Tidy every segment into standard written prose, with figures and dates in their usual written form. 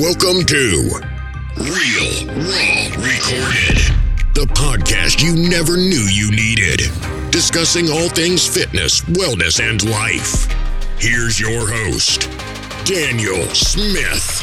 Welcome to Real Raw Recorded, the podcast you never knew you needed, discussing all things fitness, wellness, and life. Here's your host, Daniel Smith.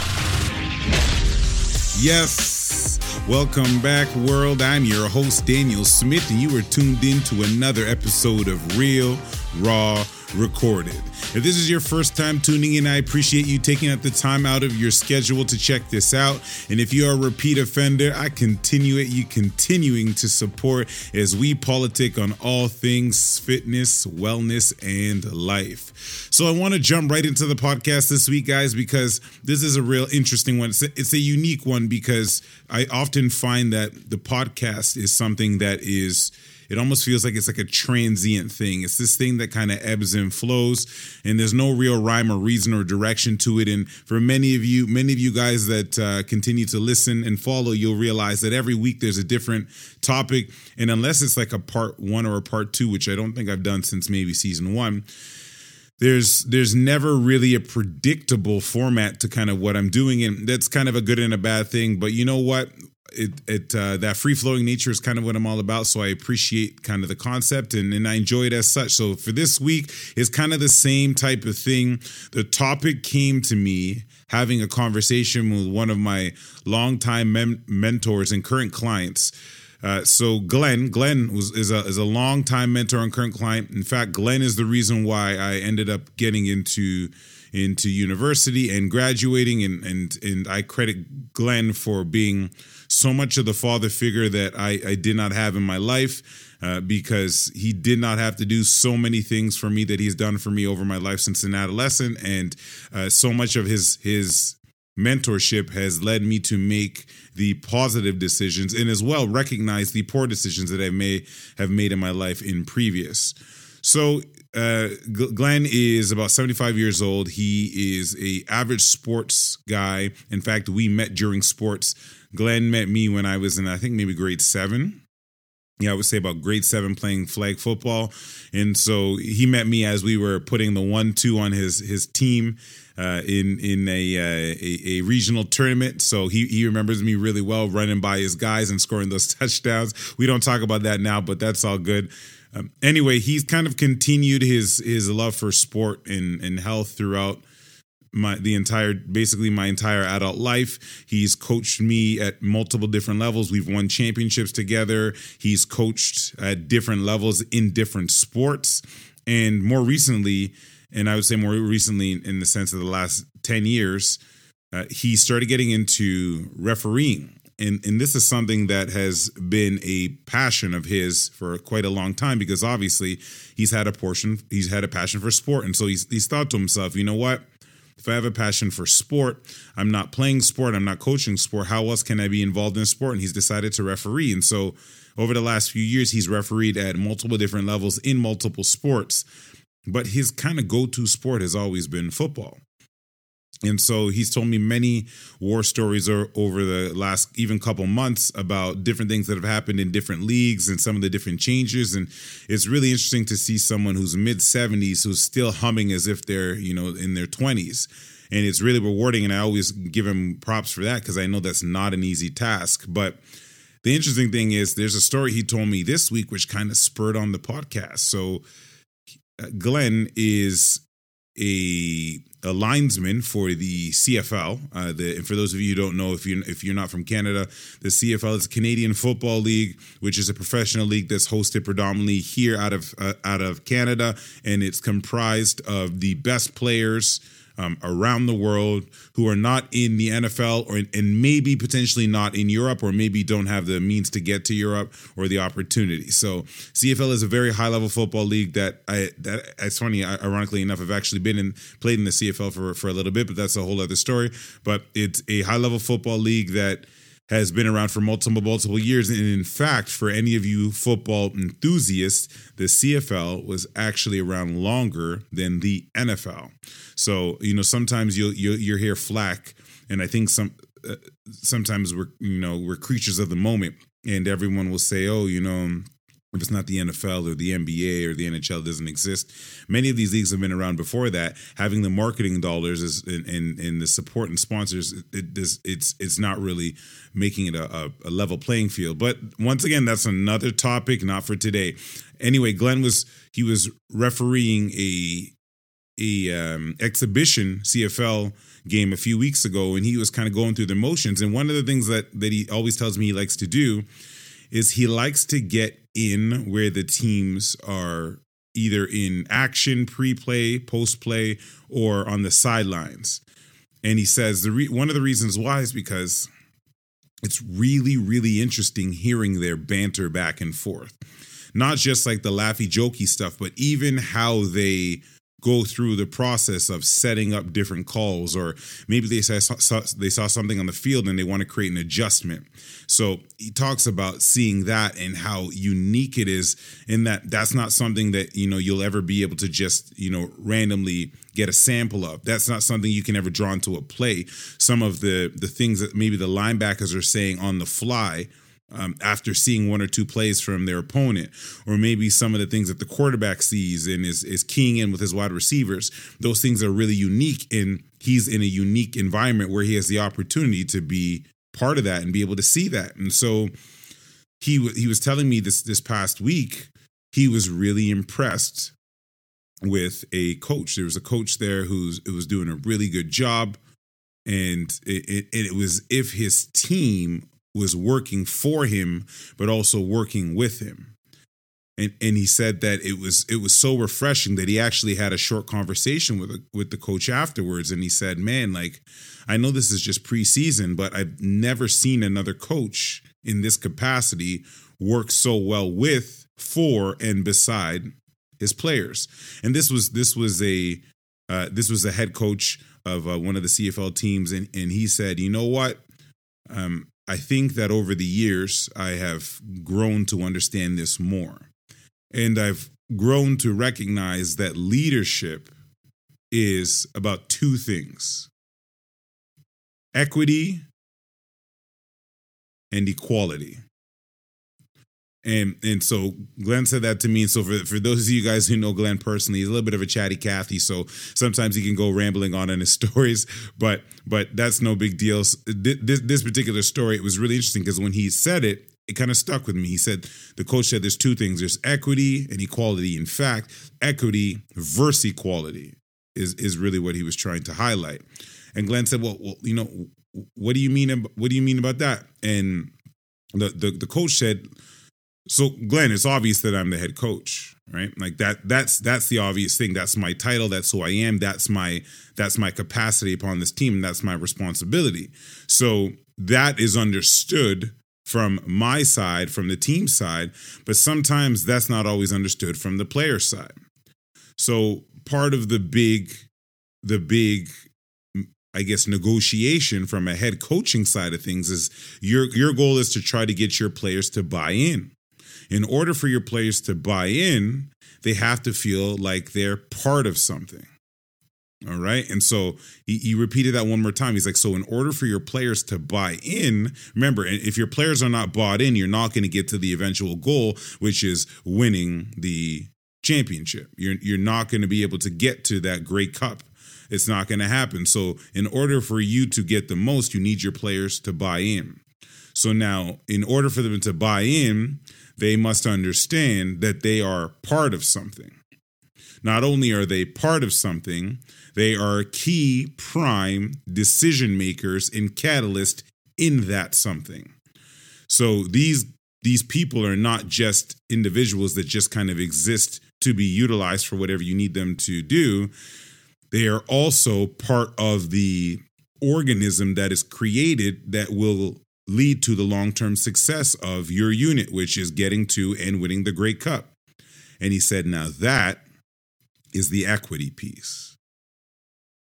Yes, welcome back, world. I'm your host, Daniel Smith, and you are tuned in to another episode of Real Raw Recorded. If this is your first time tuning in, I appreciate you taking out the time out of your schedule to check this out. And if you are a repeat offender, I continuing to support as we politic on all things fitness, wellness, and life. So I want to jump right into the podcast this week, guys, because this is a real interesting one. It's a unique one because I often find that the podcast is something that is it almost feels like it's like a transient thing. It's this thing that kind of ebbs and flows, and there's no real rhyme or reason or direction to it. And for many of you guys that continue to listen and follow, you'll realize that every week there's a different topic. And unless it's like a part one or a part two, which I don't think I've done since maybe season one, there's never really a predictable format to kind of what I'm doing. And that's kind of a good and a bad thing. But you know what? That free-flowing nature is kind of what I'm all about, so I appreciate kind of the concept, and I enjoy it as such. So for this week, it's kind of the same type of thing. The topic came to me having a conversation with one of my longtime mentors and current clients. So Glenn is a longtime mentor and current client. In fact, Glenn is the reason why I ended up getting into university and graduating, and I credit Glenn for being so much of the father figure that I did not have in my life, because he did not have to do so many things for me that he's done for me over my life since an adolescent, and so much of his mentorship has led me to make the positive decisions and as well recognize the poor decisions that I may have made in my life in previous. So Glenn is about 75 years old. He is an average sports guy. In fact, we met during sports. Glenn met me when I was in, I think, maybe grade 7. Yeah, I would say about grade 7 playing flag football. And so he met me as we were putting the 1-2 on his team in a regional tournament. So he remembers me really well, running by his guys and scoring those touchdowns. We don't talk about that now, but that's all good. Anyway, he's kind of continued his love for sport and health throughout my entire adult life. He's coached me at multiple different levels. We've won championships together. He's coached at different levels in different sports. And more recently in the sense of the last 10 years, he started getting into refereeing. And this is something that has been a passion of his for quite a long time, because obviously he's had a passion for sport. And so he's thought to himself, you know what? If I have a passion for sport, I'm not playing sport, I'm not coaching sport, how else can I be involved in sport? And he's decided to referee. And so over the last few years, he's refereed at multiple different levels in multiple sports. But his kind of go-to sport has always been football. And so he's told me many war stories over the last even couple months about different things that have happened in different leagues and some of the different changes. And it's really interesting to see someone who's mid-70s who's still humming as if they're, in their 20s. And it's really rewarding. And I always give him props for that, because I know that's not an easy task. But the interesting thing is there's a story he told me this week which kind of spurred on the podcast. So Glenn is a linesman for the CFL. And for those of you who don't know, if you're not from Canada, the CFL is a Canadian Football League, which is a professional league that's hosted predominantly here out of Canada, and it's comprised of the best players around the world who are not in the NFL and maybe potentially not in Europe, or maybe don't have the means to get to Europe or the opportunity. So CFL is a very high level football league that it's funny, ironically enough, I've actually played in the CFL for a little bit, but that's a whole other story. But it's a high level football league that has been around for multiple years. And in fact, for any of you football enthusiasts, the CFL was actually around longer than the NFL. So, sometimes you'll hear flack, and I think sometimes we're creatures of the moment, and everyone will say, oh, If it's not the NFL or the NBA or the NHL, it doesn't exist. Many of these leagues have been around before that. Having the marketing dollars is in the support and sponsors, it's not really making it a level playing field. But once again, that's another topic, not for today. Anyway, Glenn was refereeing a exhibition CFL game a few weeks ago, and he was kind of going through the motions. And one of the things that he always tells me he likes to do is he likes to get in where the teams are either in action, pre-play, post-play, or on the sidelines. And he says one of the reasons why is because it's really, really interesting hearing their banter back and forth. Not just like the laughy-jokey stuff, but even how they go through the process of setting up different calls, or maybe they saw something on the field and they want to create an adjustment. So he talks about seeing that and how unique it is, in that that's not something that, you know, you'll ever be able to just, you know, randomly get a sample of. That's not something you can ever draw into a play. Some of the things that maybe the linebackers are saying on the fly after seeing one or two plays from their opponent, or maybe some of the things that the quarterback sees and is keying in with his wide receivers, those things are really unique, and he's in a unique environment where he has the opportunity to be part of that and be able to see that. And so he was telling me this past week, he was really impressed with a coach. There was a coach there who was doing a really good job, and it was if his team was working for him, but also working with him. And he said that it was so refreshing that he actually had a short conversation with the coach afterwards. And he said, man, like, I know this is just preseason, but I've never seen another coach in this capacity work so well with, for, and beside his players. And this was a head coach of one of the CFL teams. And he said, you know what? I think that over the years, I have grown to understand this more. And I've grown to recognize that leadership is about two things: equity and equality. And so Glenn said that to me. And so for those of you guys who know Glenn personally, he's a little bit of a chatty Cathy. So sometimes he can go rambling on in his stories, but that's no big deal. This particular story, it was really interesting because when he said it, it kind of stuck with me. He said, the coach said there's two things. There's equity and equality. In fact, equity versus equality is really what he was trying to highlight. And Glenn said, well, you know, what do you mean about that? And the coach said, so, Glenn, it's obvious that I'm the head coach, right? Like that's the obvious thing. That's my title. That's who I am. That's my capacity upon this team. And that's my responsibility. So that is understood from my side, from the team side, but sometimes that's not always understood from the player side. So part of the big, I guess, negotiation from a head coaching side of things is your goal is to try to get your players to buy in. In order for your players to buy in, they have to feel like they're part of something. All right. And so he repeated that one more time. He's like, so in order for your players to buy in, remember, if your players are not bought in, you're not going to get to the eventual goal, which is winning the championship. You're not going to be able to get to that Grey Cup. It's not going to happen. So in order for you to get the most, you need your players to buy in. So now, in order for them to buy in, they must understand that they are part of something. Not only are they part of something, they are key prime decision makers and catalyst in that something. So these people are not just individuals that just kind of exist to be utilized for whatever you need them to do. They are also part of the organism that is created that will lead to the long-term success of your unit, which is getting to and winning the Grey Cup. And he said, now that is the equity piece.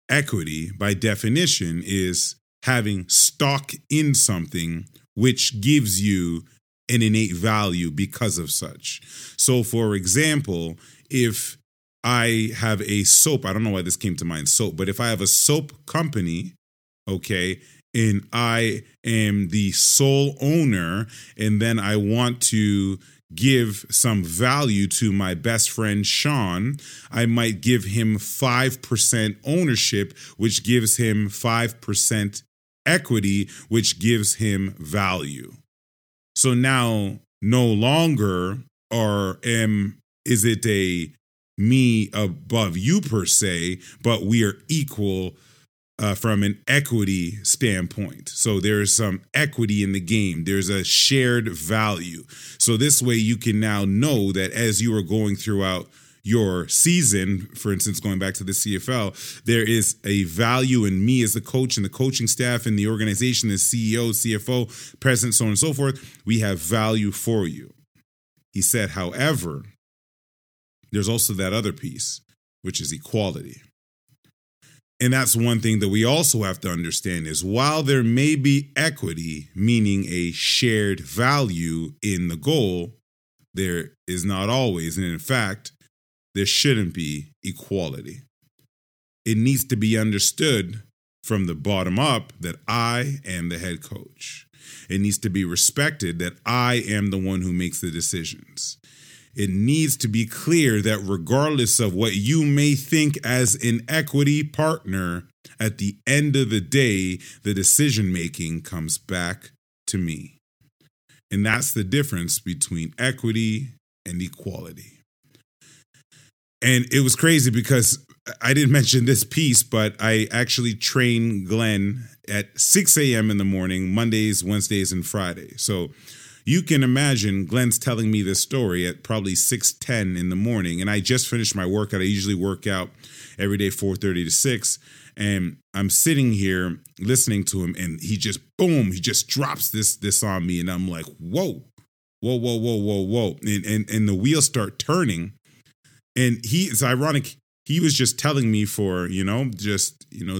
Equity, by definition, is having stock in something which gives you an innate value because of such. So, for example, if I have a soap, I don't know why this came to mind, soap, but if I have a soap company, okay, and I am the sole owner, and then I want to give some value to my best friend, Sean, I might give him 5% ownership, which gives him 5% equity, which gives him value. So now no longer is it a me above you per se, but we are equal from an equity standpoint. So there is some equity in the game. There's a shared value. So this way you can now know that as you are going throughout your season, for instance, going back to the CFL, there is a value in me as the coach and the coaching staff and the organization, the CEO, CFO, president, so on and so forth. We have value for you. He said, however, there's also that other piece, which is equality. And that's one thing that we also have to understand is while there may be equity, meaning a shared value in the goal, there is not always, and in fact, there shouldn't be equality. It needs to be understood from the bottom up that I am the head coach. It needs to be respected that I am the one who makes the decisions. It needs to be clear that regardless of what you may think as an equity partner, at the end of the day, the decision-making comes back to me. And that's the difference between equity and equality. And it was crazy because I didn't mention this piece, but I actually train Glenn at 6 a.m. in the morning, Mondays, Wednesdays, and Fridays. So you can imagine Glenn's telling me this story at probably 6:10 in the morning, and I just finished my workout. I usually work out every day 4:30 to 6, and I'm sitting here listening to him, and he just drops this on me, and I'm like, whoa, and the wheels start turning, and it's ironic. He was just telling me the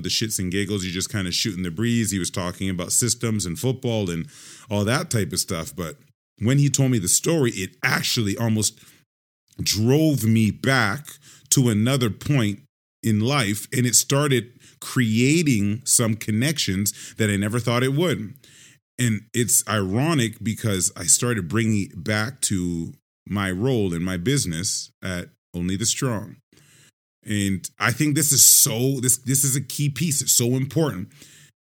shits and giggles. You're just kind of shooting the breeze. He was talking about systems and football and all that type of stuff. But when he told me the story, it actually almost drove me back to another point in life. And it started creating some connections that I never thought it would. And it's ironic because I started bringing it back to my role in my business at Only the Strong. And I think this is a key piece. It's so important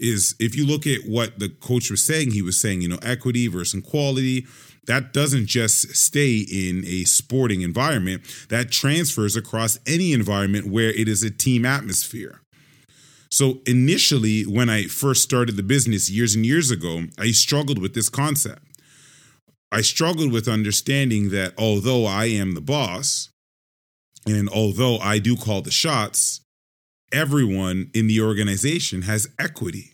is if you look at what the coach was saying, he was saying, equity versus equality, that doesn't just stay in a sporting environment. That transfers across any environment where it is a team atmosphere. So initially, when I first started the business years and years ago, I struggled with this concept. I struggled with understanding that although I am the boss, and although I do call the shots, everyone in the organization has equity.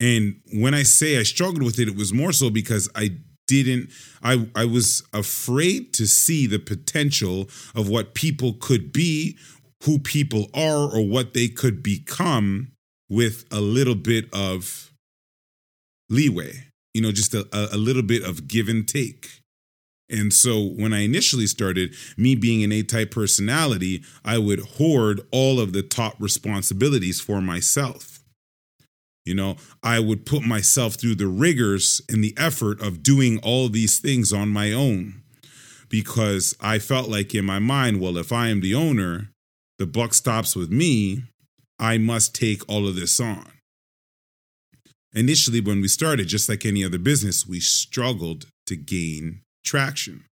And when I say I struggled with it, it was more so because I was afraid to see the potential of what people could be, who people are, or what they could become with a little bit of leeway, just a little bit of give and take. And so when I initially started, me being an A-type personality, I would hoard all of the top responsibilities for myself. I would put myself through the rigors and the effort of doing all these things on my own because I felt like in my mind, well, if I am the owner, the buck stops with me. I must take all of this on. Initially, when we started, just like any other business, we struggled to gain traction.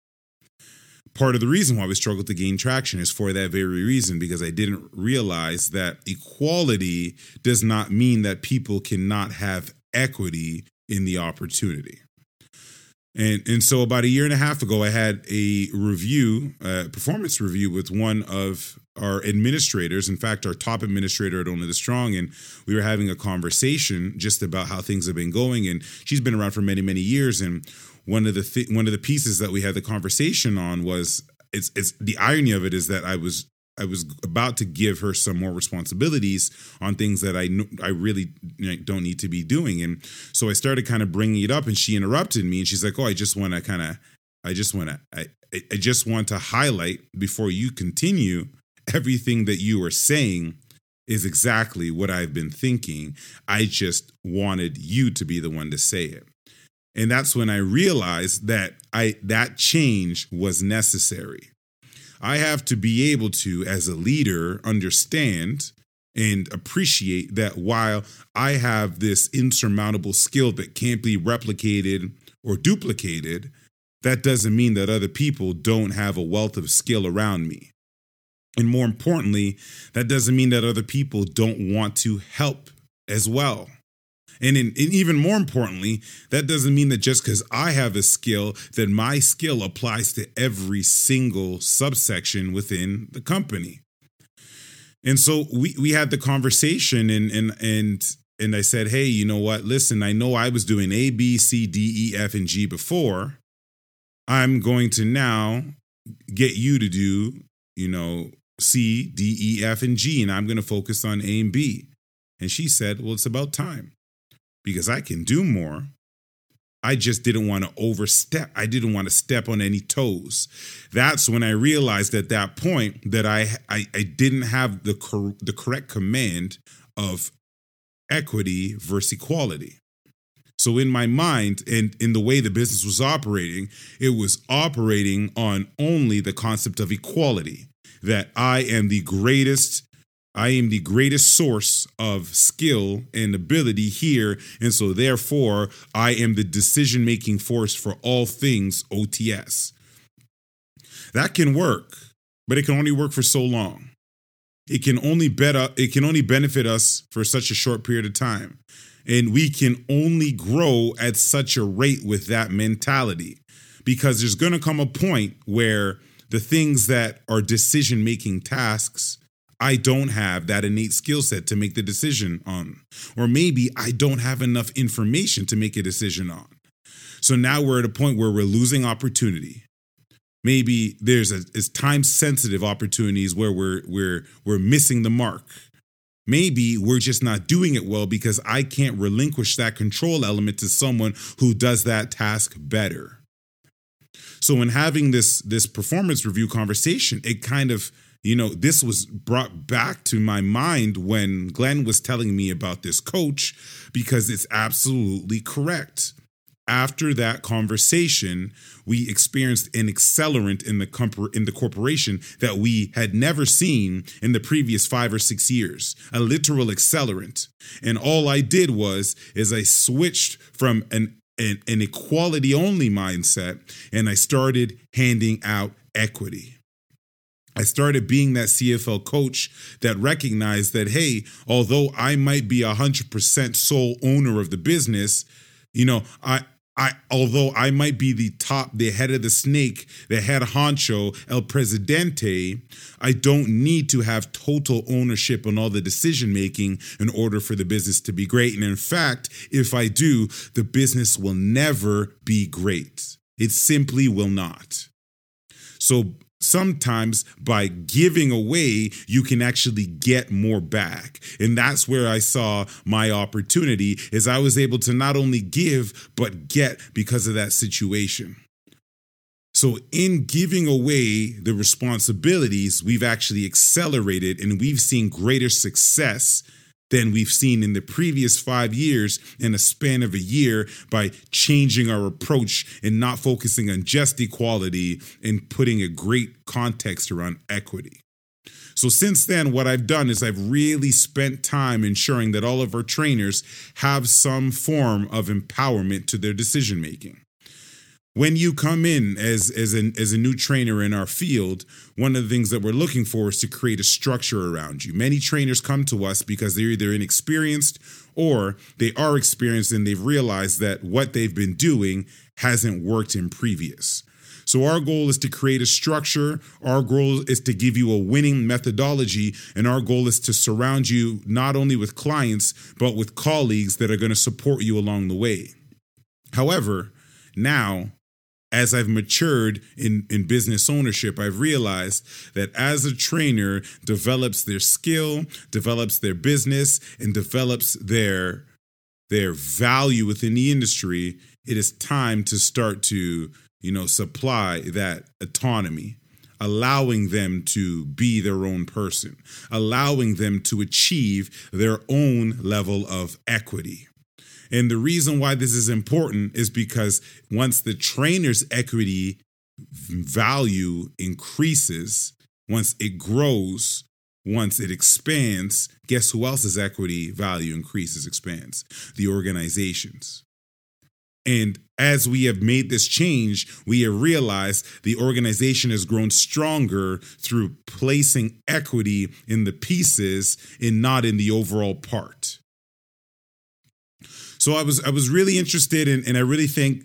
Part of the reason why we struggled to gain traction is for that very reason, because I didn't realize that equality does not mean that people cannot have equity in the opportunity. And so about a year and a half ago, I had a review, performance review with one of our administrators, in fact, our top administrator at Only the Strong. And we were having a conversation just about how things have been going. And she's been around for many, many years. And one of the pieces that we had the conversation on was it's the irony of it is that I was about to give her some more responsibilities on things that I really don't need to be doing, and so I started kind of bringing it up, and she interrupted me, and she's like, "Oh, I just want to highlight before you continue, everything that you are saying is exactly what I've been thinking. I just wanted you to be the one to say it." And that's when I realized that that change was necessary. I have to be able to, as a leader, understand and appreciate that while I have this insurmountable skill that can't be replicated or duplicated, that doesn't mean that other people don't have a wealth of skill around me. And more importantly, that doesn't mean that other people don't want to help as well. And even more importantly, that doesn't mean that just because I have a skill, that my skill applies to every single subsection within the company. And so we had the conversation and I said, hey, you know what? Listen, I know I was doing A, B, C, D, E, F, and G before. I'm going to now get you to do, you know, C, D, E, F, and G, and I'm going to focus on A and B. And she said, well, it's about time. Because I can do more. I just didn't want to overstep. I didn't want to step on any toes. That's when I realized at that point that I didn't have the correct command of equity versus equality. So in my mind and in the way the business was operating, it was operating on only the concept of equality, that I am the greatest source of skill and ability here, and so therefore I am the decision-making force for all things OTS. That can work, but it can only work for so long. It can only benefit us for such a short period of time, and we can only grow at such a rate with that mentality, because there's going to come a point where the things that are decision-making tasks, I don't have that innate skill set to make the decision on. Or maybe I don't have enough information to make a decision on. So now we're at a point where we're losing opportunity. Maybe there's time-sensitive opportunities where we're missing the mark. Maybe we're just not doing it well because I can't relinquish that control element to someone who does that task better. So in having this performance review conversation, it kind of, you know, this was brought back to my mind when Glenn was telling me about this coach, because it's absolutely correct. After that conversation, we experienced an accelerant in the corporation that we had never seen in the previous 5 or 6 years, a literal accelerant. And all I did was I switched from an equality only mindset, and I started handing out equity. I started being that CFL coach that recognized that, hey, although I might be 100% sole owner of the business, you know, although I might be the head of the snake, the head honcho, el presidente, I don't need to have total ownership on all the decision making in order for the business to be great. And in fact, if I do, the business will never be great. It simply will not. So sometimes by giving away, you can actually get more back. And that's where I saw my opportunity, is I was able to not only give, but get because of that situation. So in giving away the responsibilities, we've actually accelerated, and we've seen greater success than we've seen in the previous 5 years in a span of a year, by changing our approach and not focusing on just equality and putting a great context around equity. So since then, what I've done is I've really spent time ensuring that all of our trainers have some form of empowerment to their decision making. When you come in as a new trainer in our field, one of the things that we're looking for is to create a structure around you. Many trainers come to us because they're either inexperienced or they are experienced and they've realized that what they've been doing hasn't worked in previous. So our goal is to create a structure. Our goal is to give you a winning methodology. And our goal is to surround you not only with clients, but with colleagues that are going to support you along the way. However, now, as I've matured in business ownership, I've realized that as a trainer develops their skill, develops their business, and develops their value within the industry, it is time to start to, you know, supply that autonomy, allowing them to be their own person, allowing them to achieve their own level of equity. And the reason why this is important is because once the trainer's equity value increases, once it grows, once it expands, guess who else's equity value increases, expands? The organization's. And as we have made this change, we have realized the organization has grown stronger through placing equity in the pieces and not in the overall part. So I was really interested in, and I really thank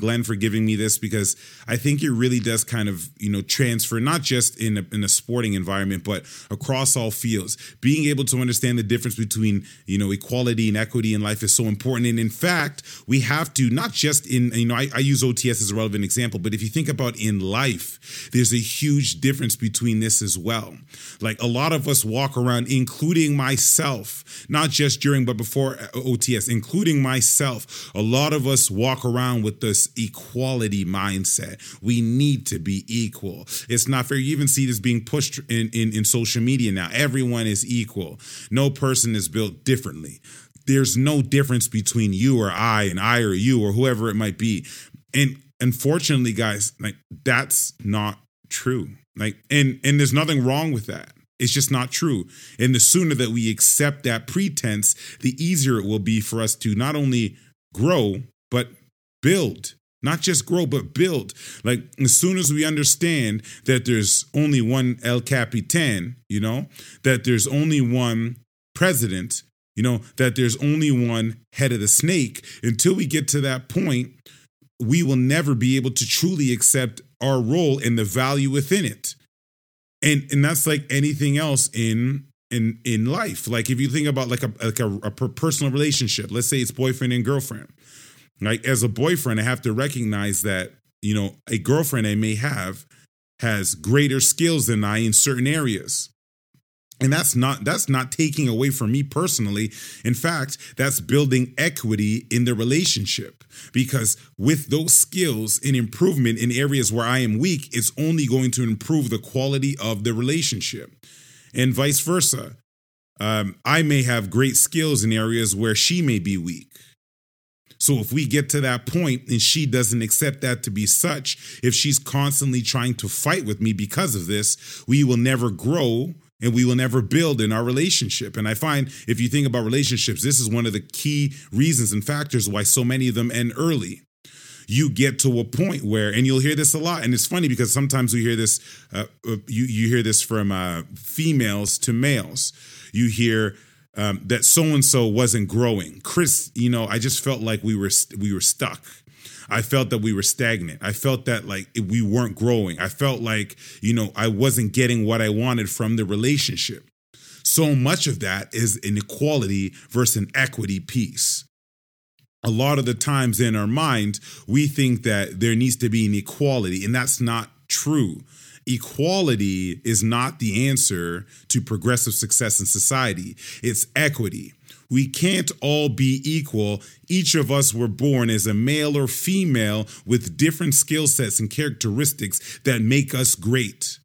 Glenn for giving me this, because I think it really does kind of, you know, transfer not just in a sporting environment, but across all fields. Being able to understand the difference between, you know, equality and equity in life is so important. And in fact, we have to not just in, you know, I use OTS as a relevant example, but if you think about in life, there's a huge difference between this as well. Like a lot of us walk around, including myself, not just during, but before OTS, including myself, a lot of us walk around with this equality mindset. We need to be equal. It's not fair. You even see this being pushed in social media now. Everyone is equal. No person is built differently. There's no difference between you or I and I or you or whoever it might be. And unfortunately, guys, like that's not true. Like, and there's nothing wrong with that. It's just not true. And the sooner that we accept that pretense, the easier it will be for us to not only grow, but build. Not just grow, but build. Like, as soon as we understand that there's only one El Capitan, you know, that there's only one president, you know, that there's only one head of the snake, until we get to that point, we will never be able to truly accept our role and the value within it. And that's like anything else in life. Like if you think about like a personal relationship, let's say it's boyfriend and girlfriend. Like as a boyfriend, I have to recognize that, you know, a girlfriend I may have has greater skills than I in certain areas. And that's not taking away from me personally. In fact, that's building equity in the relationship, because with those skills and improvement in areas where I am weak, it's only going to improve the quality of the relationship, and vice versa. I may have great skills in areas where she may be weak. So if we get to that point and she doesn't accept that to be such, if she's constantly trying to fight with me because of this, we will never grow. And we will never build in our relationship. And I find if you think about relationships, this is one of the key reasons and factors why so many of them end early. You get to a point where, and you'll hear this a lot, and it's funny because sometimes we hear this, you hear this from females to males. You hear that so-and-so wasn't growing. Chris, you know, I just felt like we were stuck. I felt that we were stagnant. I felt that like we weren't growing. I felt like, you know, I wasn't getting what I wanted from the relationship. So much of that is an equality versus an equity piece. A lot of the times in our mind, we think that there needs to be an equality, and that's not true. Equality is not the answer to progressive success in society. It's equity. We can't all be equal. Each of us were born as a male or female with different skill sets and characteristics that make us great.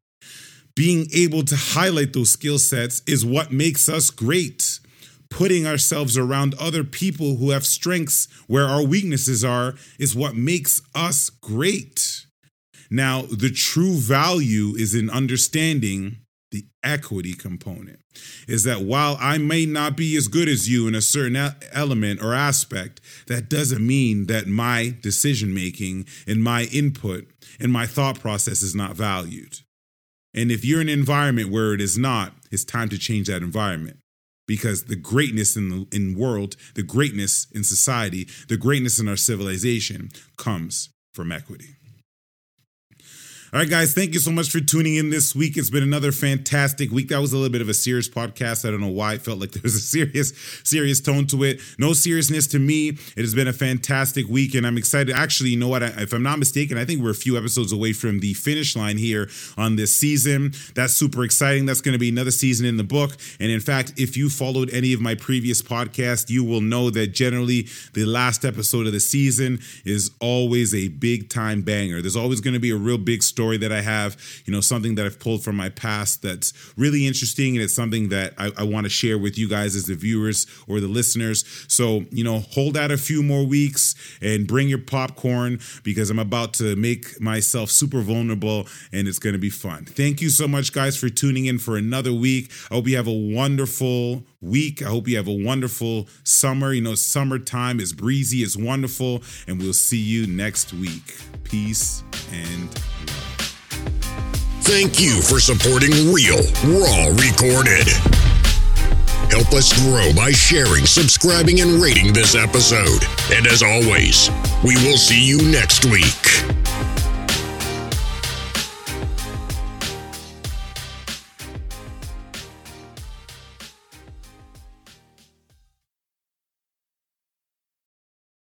Being able to highlight those skill sets is what makes us great. Putting ourselves around other people who have strengths where our weaknesses are is what makes us great. Now, the true value is in understanding the equity component, is that while I may not be as good as you in a certain element or aspect, that doesn't mean that my decision making and my input and my thought process is not valued. And if you're in an environment where it is not, it's time to change that environment, because the greatness in the world, the greatness in society, the greatness in our civilization comes from equity. All right, guys, thank you so much for tuning in this week. It's been another fantastic week. That was a little bit of a serious podcast. I don't know why it felt like there was a serious tone to it. No seriousness to me. It has been a fantastic week, and I'm excited. Actually, you know what? If I'm not mistaken, I think we're a few episodes away from the finish line here on this season. That's super exciting. That's going to be another season in the book. And in fact, if you followed any of my previous podcasts, you will know that generally the last episode of the season is always a big time banger. There's always going to be a real big story story that I have, you know, something that I've pulled from my past that's really interesting. And it's something that I want to share with you guys as the viewers or the listeners. So, you know, hold out a few more weeks and bring your popcorn, because I'm about to make myself super vulnerable and it's going to be fun. Thank you so much, guys, for tuning in for another week. I hope you have a wonderful week. I hope you have a wonderful summer. You know, summertime is breezy, it's wonderful, and we'll see you next week. Peace and love. Thank you for supporting Real Raw Recorded. Help us grow by sharing, subscribing, and rating this episode. And as always, we will see you next week.